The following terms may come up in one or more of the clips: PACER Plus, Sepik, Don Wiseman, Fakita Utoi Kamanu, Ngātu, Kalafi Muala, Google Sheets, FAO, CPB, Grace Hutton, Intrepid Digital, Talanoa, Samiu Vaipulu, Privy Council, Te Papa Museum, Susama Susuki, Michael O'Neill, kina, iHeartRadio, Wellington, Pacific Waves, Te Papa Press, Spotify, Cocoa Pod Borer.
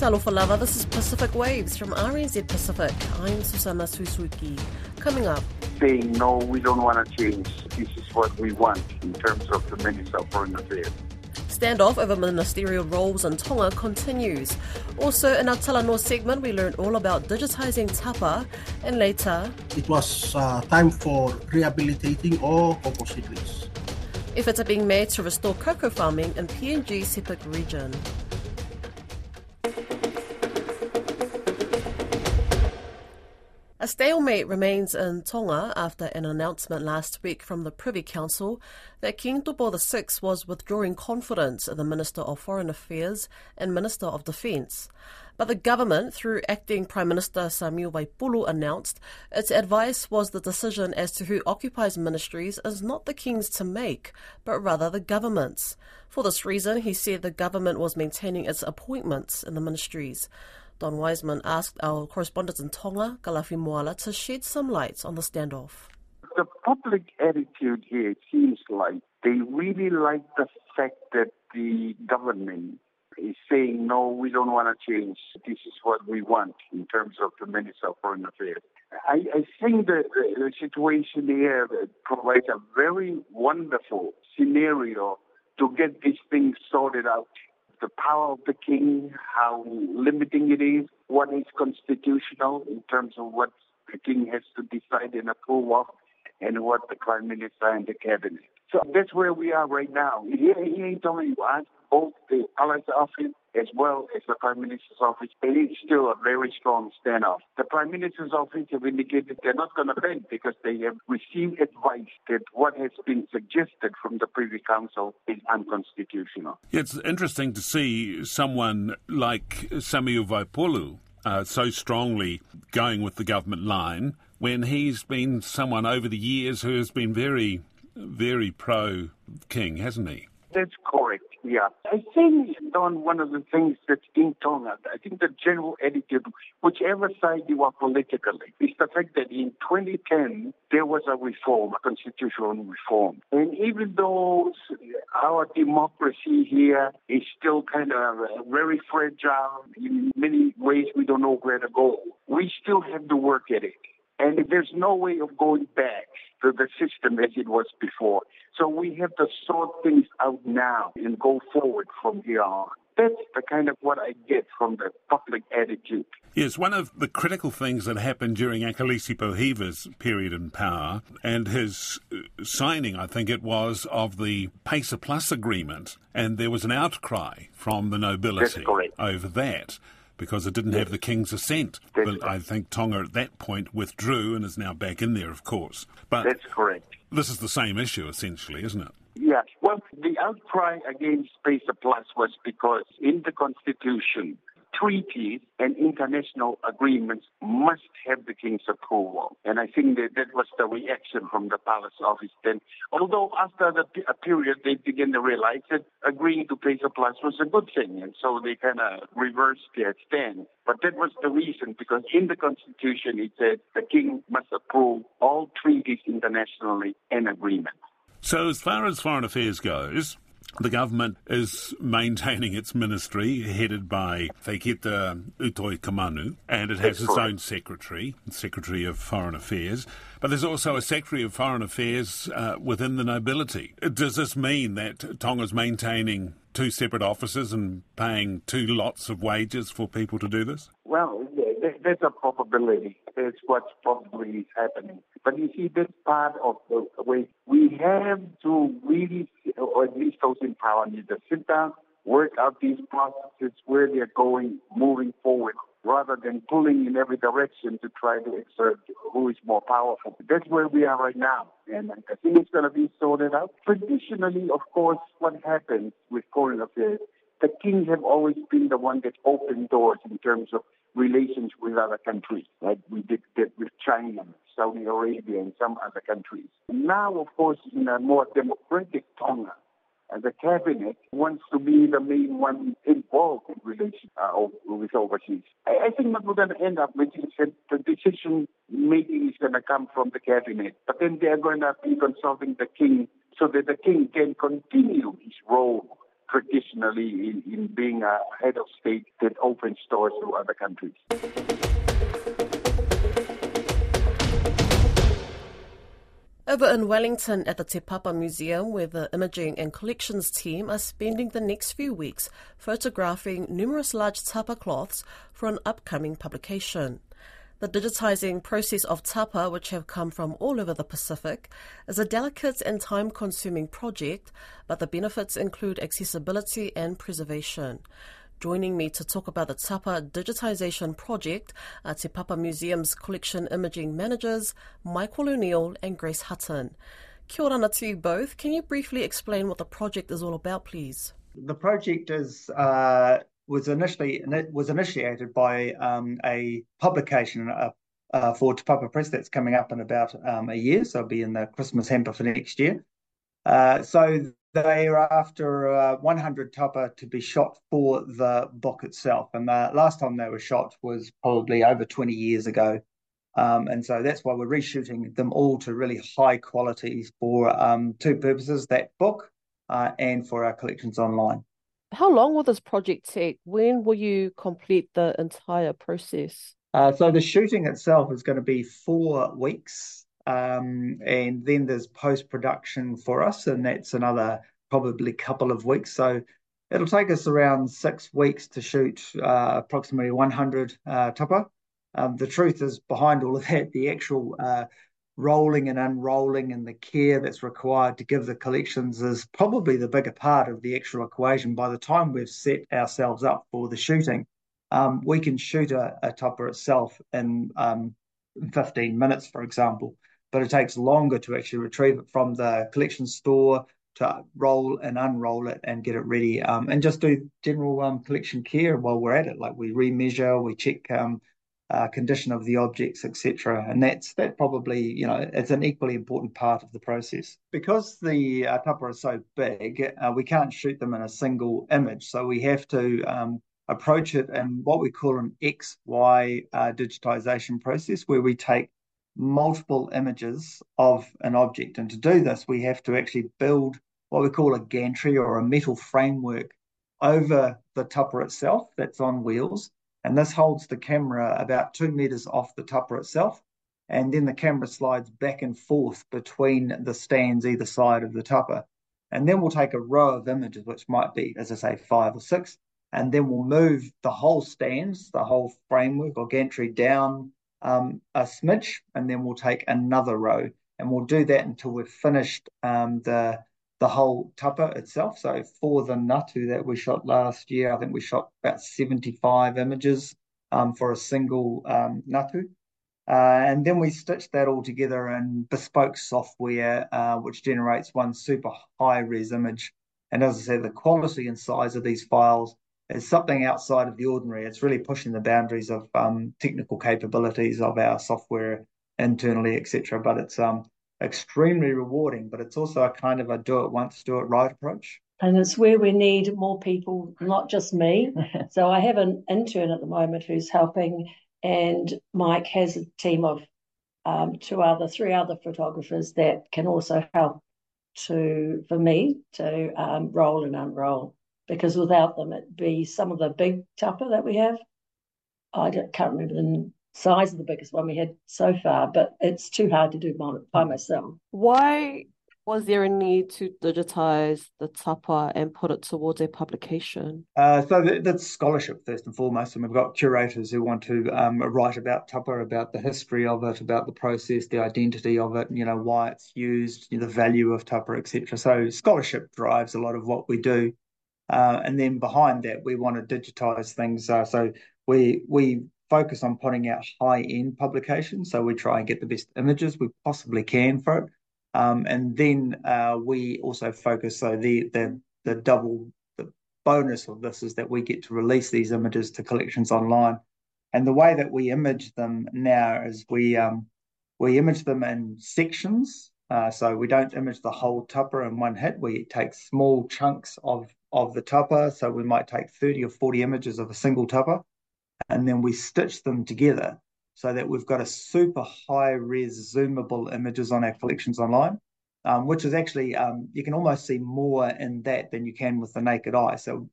Salofalava, this is Pacific Waves from RNZ Pacific. I'm Susama Susuki. Coming up. Saying no, we don't want to change. This is what we want in terms of the Minister of Foreign Affairs. Standoff over ministerial roles in Tonga continues. Also, in our Talanoa segment, we learn all about digitising tapa, and later... It was time for rehabilitating all cocoa seedlings. Efforts are being made to restore cocoa farming in PNG Sepik region. A stalemate remains in Tonga after an announcement last week from the Privy Council that King Tupou VI was withdrawing confidence in the Minister of Foreign Affairs and Minister of Defence. But the government, through Acting Prime Minister Samiu Vaipulu, announced its advice was the decision as to who occupies ministries is not the King's to make, but rather the government's. For this reason, he said the government was maintaining its appointments in the ministries. Don Wiseman asked our correspondent in Tonga, Kalafi Muala, to shed some light on the standoff. The public attitude here, it seems like, they really like the fact that the government is saying, no, we don't want to change. This is what we want in terms of the Minister of Foreign Affairs. I think that the situation here provides a very wonderful scenario to get these things sorted out. The power of the king, how limiting it is, what is constitutional in terms of what the king has to decide and approve of, and what the prime minister and the cabinet. So that's where we are right now. He ain't only asked both the palace office as well as the prime minister's office. It is still a very strong standoff. The prime minister's office have indicated they're not going to bend because they have received advice that what has been suggested from the Privy Council is unconstitutional. It's interesting to see someone like Samiu Vaipulu so strongly going with the government line when he's been someone over the years who has been very, very pro-king, hasn't he? That's correct, yeah. I think, Don, one of the things that's in Tonga, I think the general attitude, whichever side you are politically, is the fact that in 2010, there was a reform, a constitutional reform. And even though our democracy here is still kind of very fragile, in many ways we don't know where to go, we still have to work at it. And there's no way of going back to the system as it was before. So we have to sort things out now and go forward from here on. That's the kind of what I get from the public attitude. Yes, one of the critical things that happened during Akalisi Pohiva's period in power and his signing, I think it was, of the PACER Plus agreement, and there was an outcry from the nobility over that, because it didn't have the king's assent. But I think Tonga at that point withdrew and is now back in there, of course. But that's correct. This is the same issue, essentially, isn't it? Yeah. Well, the outcry against PACER Plus was because in the Constitution, treaties and international agreements must have the king's approval. And I think that was the reaction from the palace office then. Although after a period, they began to realize that agreeing to PACER Plus was a good thing. And so they kind of reversed their stand. But that was the reason, because in the Constitution, it said the king must approve all treaties internationally and agreements. So as far as foreign affairs goes, the government is maintaining its ministry, headed by Fakita Utoi Kamanu, and it has its own secretary, Secretary of Foreign Affairs. But there's also a Secretary of Foreign Affairs within the nobility. Does this mean that Tonga's maintaining two separate offices and paying two lots of wages for people to do this? Well, there's a probability. That's what's probably happening. But you see, that's part of the way we have to really, or at least those in power need to sit down, work out these processes, where they're going, moving forward, rather than pulling in every direction to try to exert who is more powerful. That's where we are right now. And I think it's going to be sorted out. Traditionally, of course, what happens with foreign affairs, the king have always been the one that opened doors in terms of relations with other countries, like we did that with China, Saudi Arabia, and some other countries. Now, of course, in a more democratic Tonga, the cabinet wants to be the main one involved in relations with overseas. I think what we're going to end up with is that the decision making is going to come from the cabinet, but then they're going to be consulting the king so that the king can continue his role traditionally in being a head of state that opens doors to other countries. Over in Wellington at the Te Papa Museum, where the imaging and collections team are spending the next few weeks photographing numerous large tapa cloths for an upcoming publication. The digitising process of tapa, which have come from all over the Pacific, is a delicate and time-consuming project, but the benefits include accessibility and preservation. Joining me to talk about the tapa digitisation project are Te Papa Museum's collection imaging managers, Michael O'Neill and Grace Hutton. Kia ora to you both. Can you briefly explain what the project is all about, please? The project was initiated by a publication for Te Papa Press that's coming up in about a year, so it'll be in the Christmas hamper for next year. So they are after 100 tapa to be shot for the book itself. And the last time they were shot was probably over 20 years ago. And so that's why we're reshooting them all to really high quality for two purposes, that book and for our collections online. How long will this project take? When will you complete the entire process? So the shooting itself is going to be 4 weeks. And then there's post-production for us, and that's another probably couple of weeks. So it'll take us around 6 weeks to shoot approximately 100 tapa. The truth is behind all of that, the actual rolling and unrolling and the care that's required to give the collections is probably the bigger part of the actual equation. By the time we've set ourselves up for the shooting, we can shoot a tapa itself in 15 minutes, for example. But it takes longer to actually retrieve it from the collection store, to roll and unroll it and get it ready, and just do general collection care while we're at it. Like we remeasure, we check condition of the objects, etc. And that probably, it's an equally important part of the process. Because the tapa is so big, we can't shoot them in a single image. So we have to approach it in what we call an XY digitization process, where we take multiple images of an object. And to do this, we have to actually build what we call a gantry or a metal framework over the tapa itself that's on wheels. And this holds the camera about 2 meters off the tapa itself. And then the camera slides back and forth between the stands either side of the tapa. And then we'll take a row of images, which might be, as I say, 5 or 6. And then we'll move the whole stands, the whole framework or gantry down a smidge, and then we'll take another row, and we'll do that until we've finished the whole tapa itself. So for the Ngātu that we shot last year, I think we shot about 75 images for a single Ngātu. And then we stitch that all together in bespoke software, which generates one super high-res image. And as I said, the quality and size of these files is something outside of the ordinary. It's really pushing the boundaries of technical capabilities of our software internally, etc. But it's extremely rewarding, but it's also a kind of a do it once, do it right approach. And it's where we need more people, not just me. So I have an intern at the moment who's helping, and Mike has a team of three other photographers that can also help for me to roll and unroll, because without them it'd be some of the big tapa that we have. I can't remember the size of the biggest one we had so far, but it's too hard to do by myself. Why was there a need to digitise the tapa and put it towards a publication? So that's scholarship first and foremost, and we've got curators who want to write about tapa, about the history of it, about the process, the identity of it, why it's used, the value of tapa, etc. So scholarship drives a lot of what we do, and then behind that we want to digitise things. So we focus on putting out high-end publications, so we try and get the best images we possibly can for it. And then we also focus, so the bonus of this is that we get to release these images to collections online. And the way that we image them now is we image them in sections. So we don't image the whole tapa in one hit. We take small chunks of the tapa. So we might take 30 or 40 images of a single tapa, and then we stitch them together, so that we've got a super high-res zoomable images on our collections online. which is actually, you can almost see more in that than you can with the naked eye. So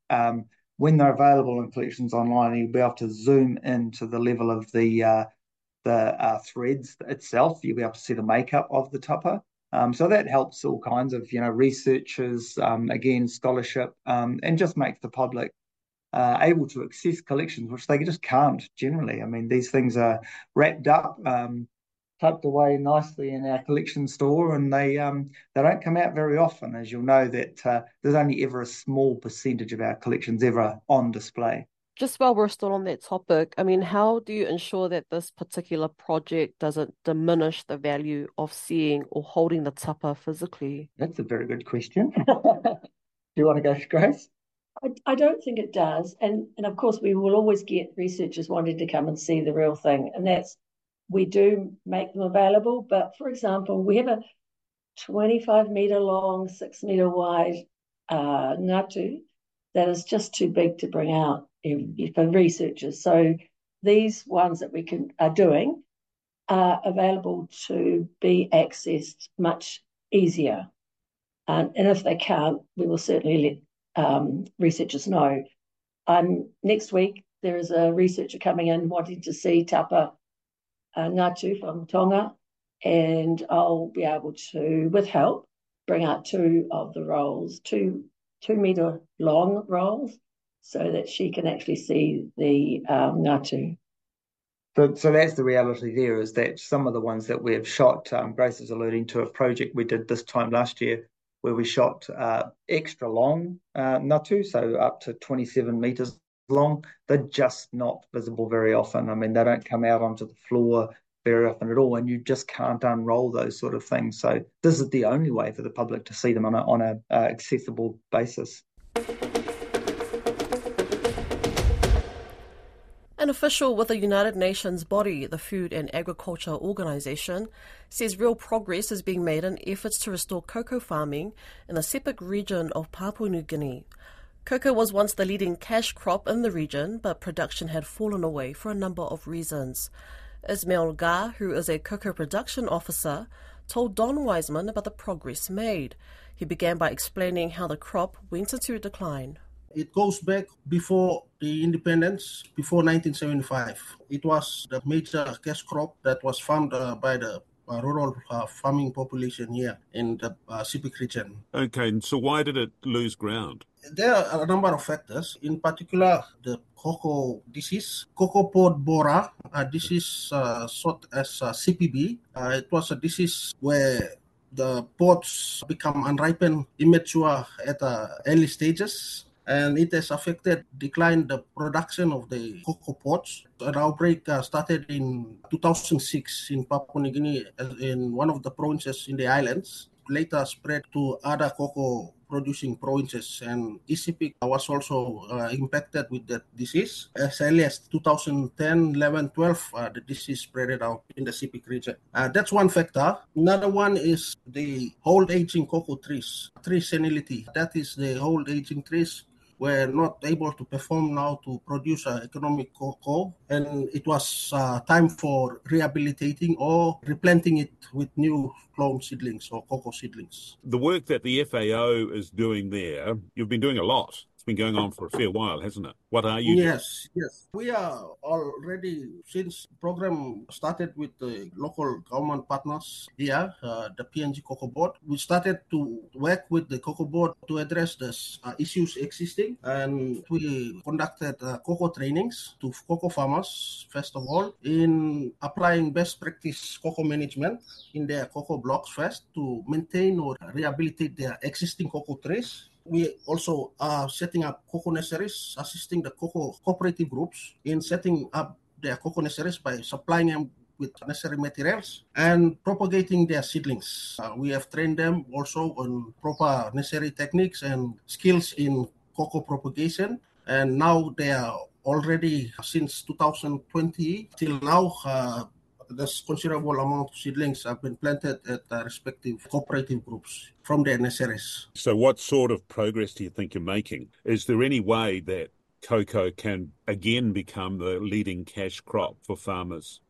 when they're available in collections online, you'll be able to zoom into the level of the threads itself. You'll be able to see the makeup of the tapa. So that helps all kinds of, researchers, again, scholarship, and just makes the public able to access collections, which they just can't generally. I mean, these things are wrapped up, tucked away nicely in our collection store, and they don't come out very often, as you'll know that there's only ever a small percentage of our collections ever on display. Just while we're still on that topic, I mean, how do you ensure that this particular project doesn't diminish the value of seeing or holding the tapa physically? That's a very good question. Do you want to go, Grace? I don't think it does. And of course, we will always get researchers wanting to come and see the real thing. And that's, we do make them available. But for example, we have a 25-metre long, 6-metre wide ngatu that is just too big to bring out for researchers. So these ones that we are doing are available to be accessed much easier. And if they can't, we will certainly let researchers know. Next week, there is a researcher coming in wanting to see tapa ngatu from Tonga, and I'll be able to, with help, bring out two of the rolls, two-metre long rolls, so that she can actually see the ngatu. So that's the reality there, is that some of the ones that we have shot, Grace is alluding to a project we did this time last year where we shot extra long ngatu, so up to 27 metres long. They're just not visible very often. I mean, they don't come out onto the floor very often at all, and you just can't unroll those sort of things. So this is the only way for the public to see them on a accessible basis. An official with the United Nations body, the Food and Agriculture Organization, says real progress is being made in efforts to restore cocoa farming in the Sepik region of Papua New Guinea. Cocoa was once the leading cash crop in the region, but production had fallen away for a number of reasons. Ismail Gah, who is a cocoa production officer, told Don Wiseman about the progress made. He began by explaining how the crop went into decline. It goes back before the independence, before 1975. It was the major cash crop that was farmed by the rural farming population here in the Sepik region. Okay, and so why did it lose ground? There are a number of factors, in particular the cocoa disease, Cocoa Pod Borer. This is sought as CPB. It was a disease where the pods become unripened, immature at early stages. And it has declined the production of the cocoa pods. An outbreak started in 2006 in Papua New Guinea, in one of the provinces in the islands. Later spread to other cocoa producing provinces, and Sepik was also impacted with that disease. As early as 2010, 11, 12, the disease spread out in the Sepik region. That's one factor. Another one is the old aging cocoa trees, tree senility. That is, the old aging trees were not able to perform now to produce economic cocoa, and it was time for rehabilitating or replanting it with new plum seedlings or cocoa seedlings. The work that the FAO is doing there, you've been doing a lot. It's been going on for a fair while, hasn't it? What are you doing? Yes. We are already, since the program started with the local government partners here, the PNG Cocoa Board, we started to work with the Cocoa Board to address the issues existing. And we conducted cocoa trainings to cocoa farmers, first of all, in applying best practice cocoa management in their cocoa blocks first to maintain or rehabilitate their existing cocoa trees. We also are setting up cocoa nurseries, assisting the cocoa cooperative groups in setting up their cocoa nurseries by supplying them with necessary materials and propagating their seedlings. We have trained them also on proper nursery techniques and skills in cocoa propagation. And now they are already, since 2020 till now, there's considerable amount of seedlings have been planted at the respective cooperative groups from their nurseries. So what sort of progress do you think you're making? Is there any way that cocoa can again become the leading cash crop for farmers?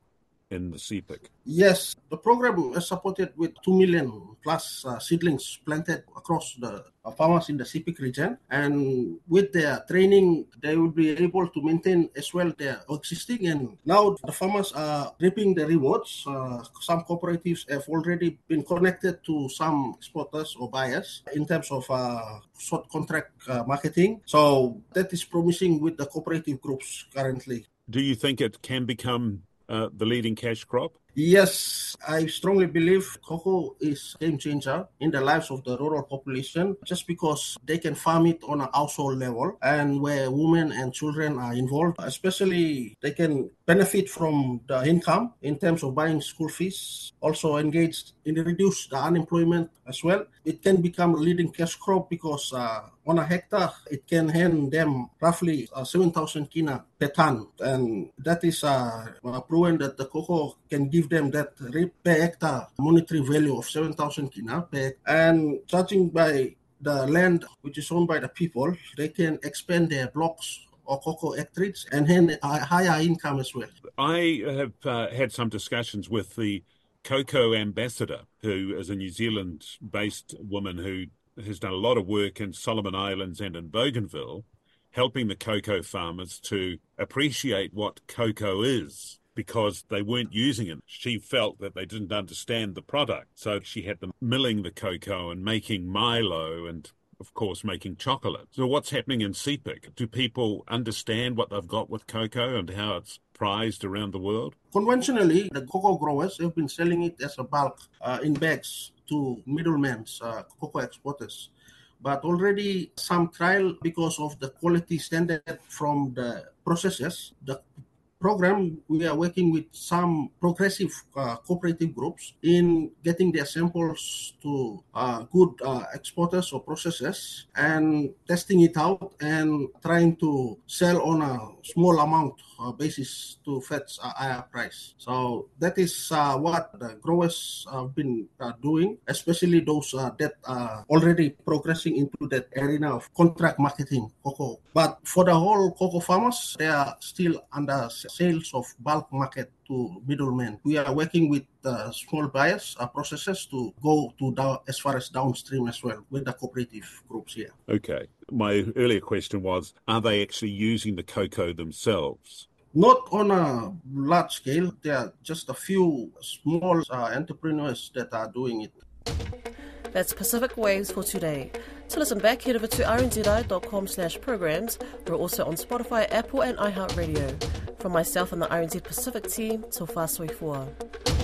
in the Sepik? Yes, the program is supported with 2 million plus seedlings planted across the farmers in the Sepik region. And with their training, they will be able to maintain as well their existing. And now the farmers are reaping the rewards. Some cooperatives have already been connected to some exporters or buyers in terms of short contract marketing. So that is promising with the cooperative groups currently. Do you think it can become the leading cash crop? Yes, I strongly believe cocoa is a game changer in the lives of the rural population just because they can farm it on a household level and where women and children are involved. Especially, they can benefit from the income in terms of buying school fees, also engaged in reduce the unemployment as well. It can become a leading cash crop because on a hectare, it can hand them roughly 7,000 kina per ton. And that is proven that the cocoa can give them that rate per hectare monetary value of 7,000 kina per hectare. And judging by the land which is owned by the people, they can expand their blocks or cocoa hectares and then a higher income as well. I have had some discussions with the cocoa ambassador, who is a New Zealand-based woman who has done a lot of work in Solomon Islands and in Bougainville, helping the cocoa farmers to appreciate what cocoa is, because they weren't using it. She felt that they didn't understand the product. So she had them milling the cocoa and making Milo and, of course, making chocolate. So what's happening in Sepik? Do people understand what they've got with cocoa and how it's prized around the world? Conventionally, the cocoa growers have been selling it as a bulk in bags to middlemen, cocoa exporters. But already some trial, because of the quality standard from the processors, the program, we are working with some progressive cooperative groups in getting their samples to good exporters or processors and testing it out and trying to sell on a small amount basis to fetch a higher price. So that is what the growers have been doing, especially those that are already progressing into that arena of contract marketing cocoa. But for the whole cocoa farmers, they are still under sales of bulk market to middlemen. We are working with small buyers, processors, to go to as far as downstream as well with the cooperative groups here. Okay. My earlier question was, are they actually using the cocoa themselves? Not on a large scale. There are just a few small entrepreneurs that are doing it. That's Pacific Waves for today. To listen back, head over to rnzi.com/programs. We're also on Spotify, Apple and iHeartRadio. From myself and the RNZ Pacific team, tō whāsoi foa.